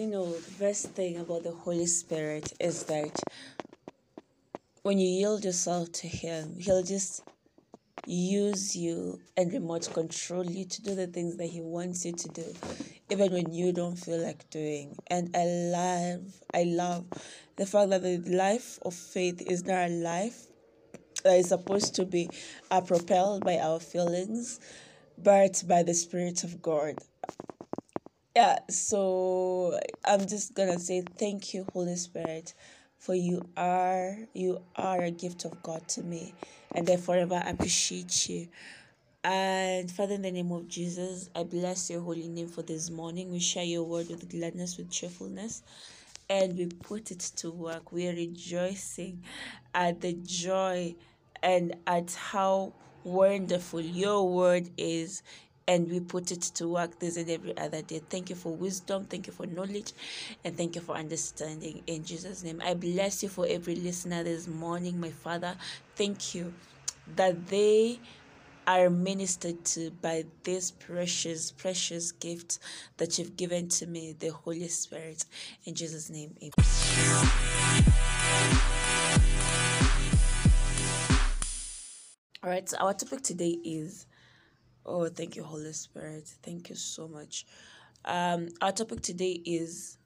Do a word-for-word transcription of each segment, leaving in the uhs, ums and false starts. you know, the best thing about the Holy Spirit is that when you yield yourself to Him, He'll just use you and remote control you to do the things that He wants you to do, even when you don't feel like doing. And I love, I love the fact that the life of faith is not a life that is supposed to be uh, propelled by our feelings, but by the Spirit of God. Yeah, so I'm just gonna say thank you, Holy Spirit, for you are, you are a gift of God to me, and I forever appreciate you. And Father, in the name of Jesus, I bless your holy name for this morning. We share your word with gladness, with cheerfulness, and we put it to work. We are rejoicing at the joy and at how wonderful your word is, and we put it to work this and every other day. Thank you for wisdom. Thank you for knowledge. And thank you for understanding. In Jesus' name, I bless you for every listener this morning, my Father. Thank you that they are ministered to by this precious, precious gift that you've given to me, the Holy Spirit. In Jesus' name, amen. All right, so our topic today is... Oh, thank you, Holy Spirit. Thank you so much. Um, our topic today is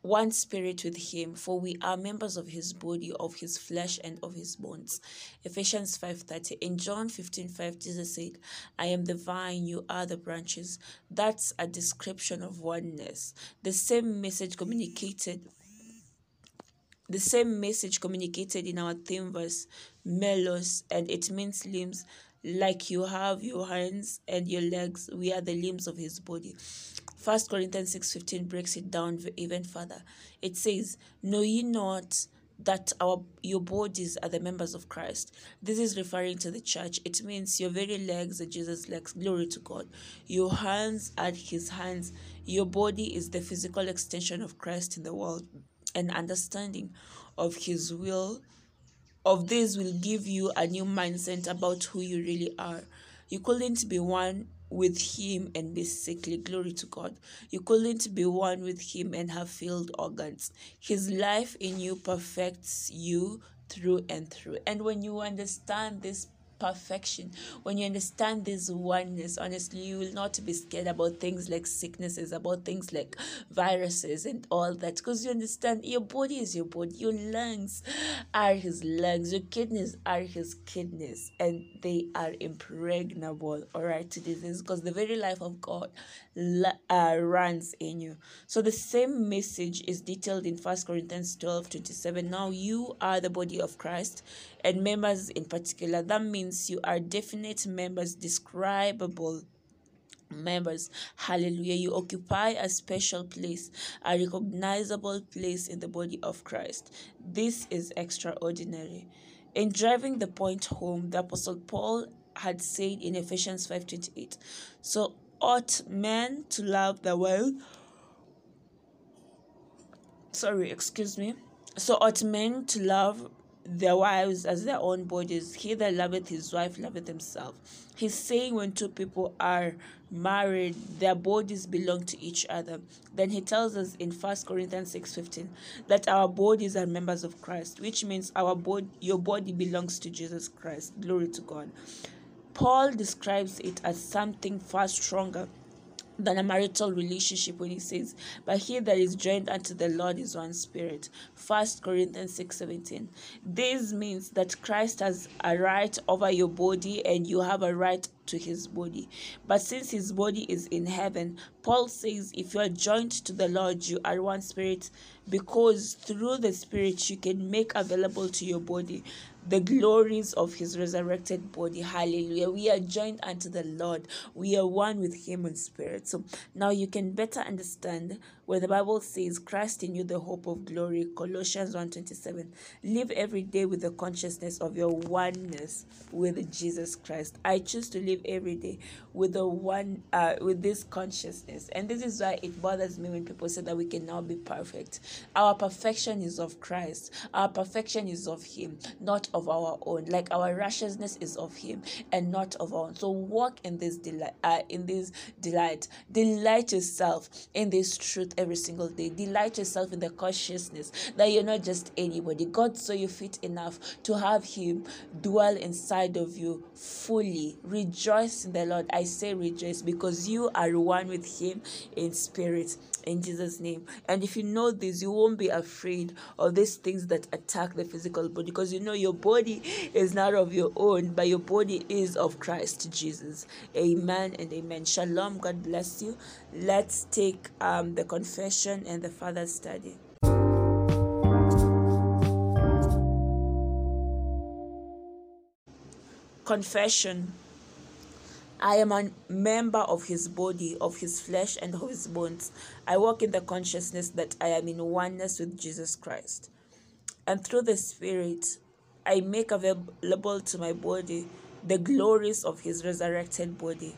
one spirit with Him, for we are members of His body, of His flesh, and of His bones. Ephesians five thirty. In John fifteen five, Jesus said, I am the vine, you are the branches. That's a description of oneness. The same message communicated... The same message communicated in our theme verse, melos, and it means limbs. Like you have your hands and your legs, we are the limbs of His body. First Corinthians six fifteen breaks it down even further. It says, know ye not that our your bodies are the members of Christ? This is referring to the church. It means your very legs are Jesus' legs. Glory to God. Your hands are His hands. Your body is the physical extension of Christ in the world. An understanding of His will, of this will give you a new mindset about who you really are. You couldn't be one with Him and be sickly. Glory to God. You couldn't be one with Him and have failed organs. His life in you perfects you through and through. And when you understand this perfection, when you understand this oneness, honestly, you will not be scared about things like sicknesses, about things like viruses and all that, because you understand your body is your body, your lungs are His lungs, your kidneys are His kidneys, and they are impregnable. All right, to this is because the very life of God uh, runs in you. So the same message is detailed in First Corinthians twelve twenty-seven. Now you are the body of Christ and members in particular. That means you are definite members, describable members. Hallelujah. You occupy a special place, a recognizable place in the body of Christ. This is extraordinary. In driving the point home, the Apostle Paul had said in Ephesians five twenty-eight, so ought men to love the world. Sorry, excuse me. So ought men to love their wives as their own bodies. He that loveth his wife loveth himself. He's saying when two people are married, their bodies belong to each other. Then he tells us in First Corinthians six fifteen that our bodies are members of Christ, which means our body, your body belongs to Jesus Christ. Glory to God. Paul describes it as something far stronger than a marital relationship when he says, but he that is joined unto the Lord is one spirit. First Corinthians six seventeen. This means that Christ has a right over your body and you have a right to His body. But since His body is in heaven, Paul says if you are joined to the Lord, you are one spirit, because through the Spirit you can make available to your body the glories of His resurrected body. Hallelujah. We are joined unto the Lord. We are one with Him in spirit. So now you can better understand where the Bible says Christ in you, the hope of glory. Colossians one twenty-seven. Live every day with the consciousness of your oneness with Jesus Christ. I choose to live every day with the one uh, with this consciousness. And this is why it bothers me when people say that we can now be perfect. Our perfection is of Christ. Our perfection is of him, not of our own. Like our righteousness is of him and not of our own. So walk in this delight, uh, in this delight. Delight yourself in this truth every single day. Delight yourself in the consciousness that you're not just anybody. God saw you fit enough to have him dwell inside of you fully. Rejoice in the Lord. I say rejoice, because you are one with him in spirit, in Jesus' name. And if you know this, you won't be afraid of these things that attack the physical body, because you know your body is not of your own, but your body is of Christ Jesus. Amen and amen. Shalom. God bless you. Let's take um, the confession and the further study. Confession. I am a member of his body, of his flesh, and of his bones. I walk in the consciousness that I am in oneness with Jesus Christ. And through the Spirit, I make available to my body the glories of his resurrected body.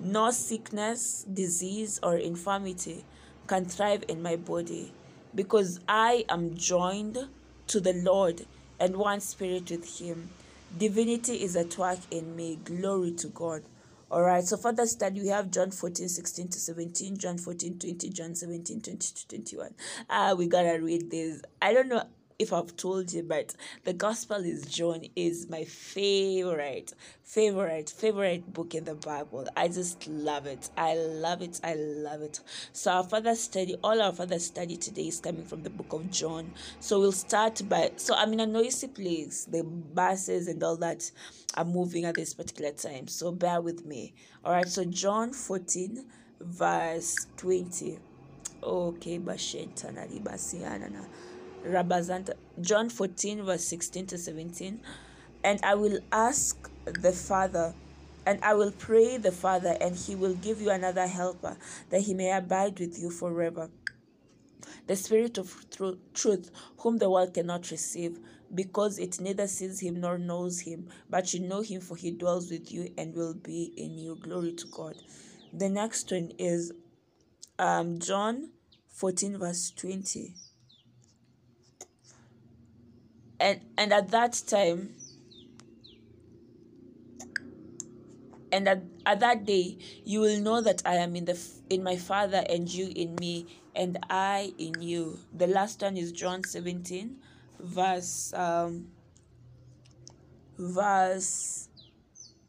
No sickness, disease, or infirmity can thrive in my body, because I am joined to the Lord and one spirit with him. Divinity is at work in me. Glory to God. All right, so for that study, we have John fourteen, sixteen to seventeen, John fourteen, twenty, John seventeen, twenty to twenty-one. Ah, uh, we gotta read this. I don't know if I've told you, but the Gospel is John is my favorite, favorite, favorite book in the Bible. I just love it. I love it. I love it. So our further study, all our further study today is coming from the book of John. So we'll start by, so I'm in a noisy place. The buses and all that are moving at this particular time, so bear with me. All right, so John fourteen, verse twenty. Okay, John fourteen, verse sixteen to seventeen. And I will ask the Father, and I will pray the Father, and he will give you another helper, that he may abide with you forever. The Spirit of truth, whom the world cannot receive, because it neither sees him nor knows him, but you know him, for he dwells with you and will be in you. Glory to God. The next one is um, John fourteen, verse twenty. And and at that time, and at, at that day, you will know that I am in the in my Father, and you in me, and I in you. The last one is John seventeen, verse um verse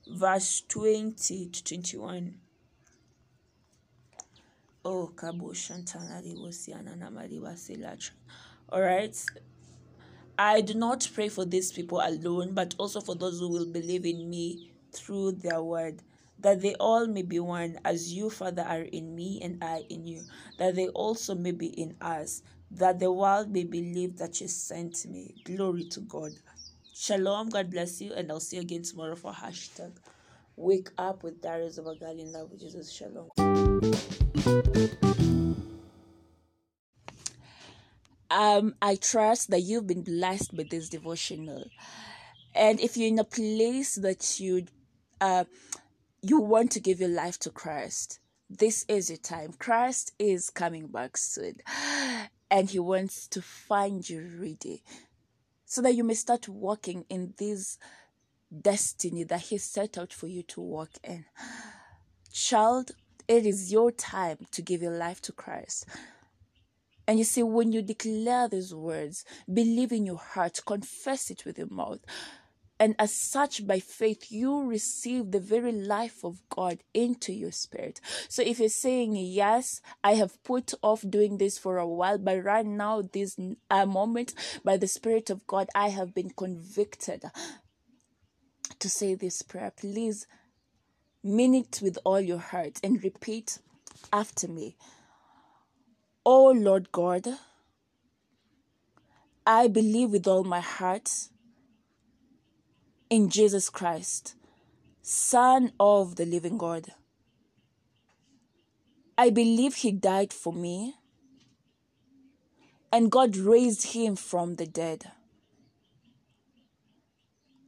verse twenty to twenty one. Oh, Kabo Shantana Rivosiana Namariva Silach. All right. I do not pray for these people alone, but also for those who will believe in me through their word, that they all may be one, as you, Father, are in me and I in you, that they also may be in us, that the world may believe that you sent me. Glory to God. Shalom. God bless you, and I'll see you again tomorrow for hashtag Wake Up with Darius of Agal in Love with Jesus. Shalom. Um, I trust that you've been blessed with this devotional, and if you're in a place that you, uh, you want to give your life to Christ, this is your time. Christ is coming back soon, and he wants to find you ready, so that you may start walking in this destiny that he set out for you to walk in. Child, it is your time to give your life to Christ. And you see, when you declare these words, believe in your heart, confess it with your mouth, and as such, by faith, you receive the very life of God into your spirit. So if you're saying, yes, I have put off doing this for a while, but right now, this uh, moment, by the Spirit of God, I have been convicted to say this prayer. Please mean it with all your heart and repeat after me. Oh Lord God, I believe with all my heart in Jesus Christ, Son of the living God. I believe he died for me, and God raised him from the dead.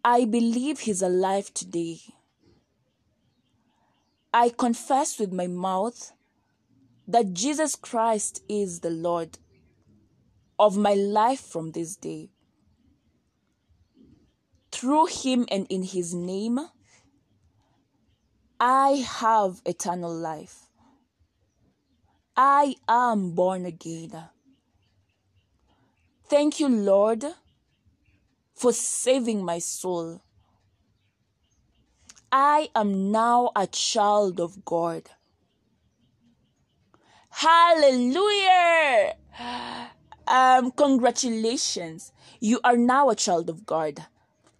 I believe he's alive today. I confess with my mouth that Jesus Christ is the Lord of my life from this day. Through him and in his name, I have eternal life. I am born again. Thank you, Lord, for saving my soul. I am now a child of God. Hallelujah! Um, congratulations. You are now a child of God.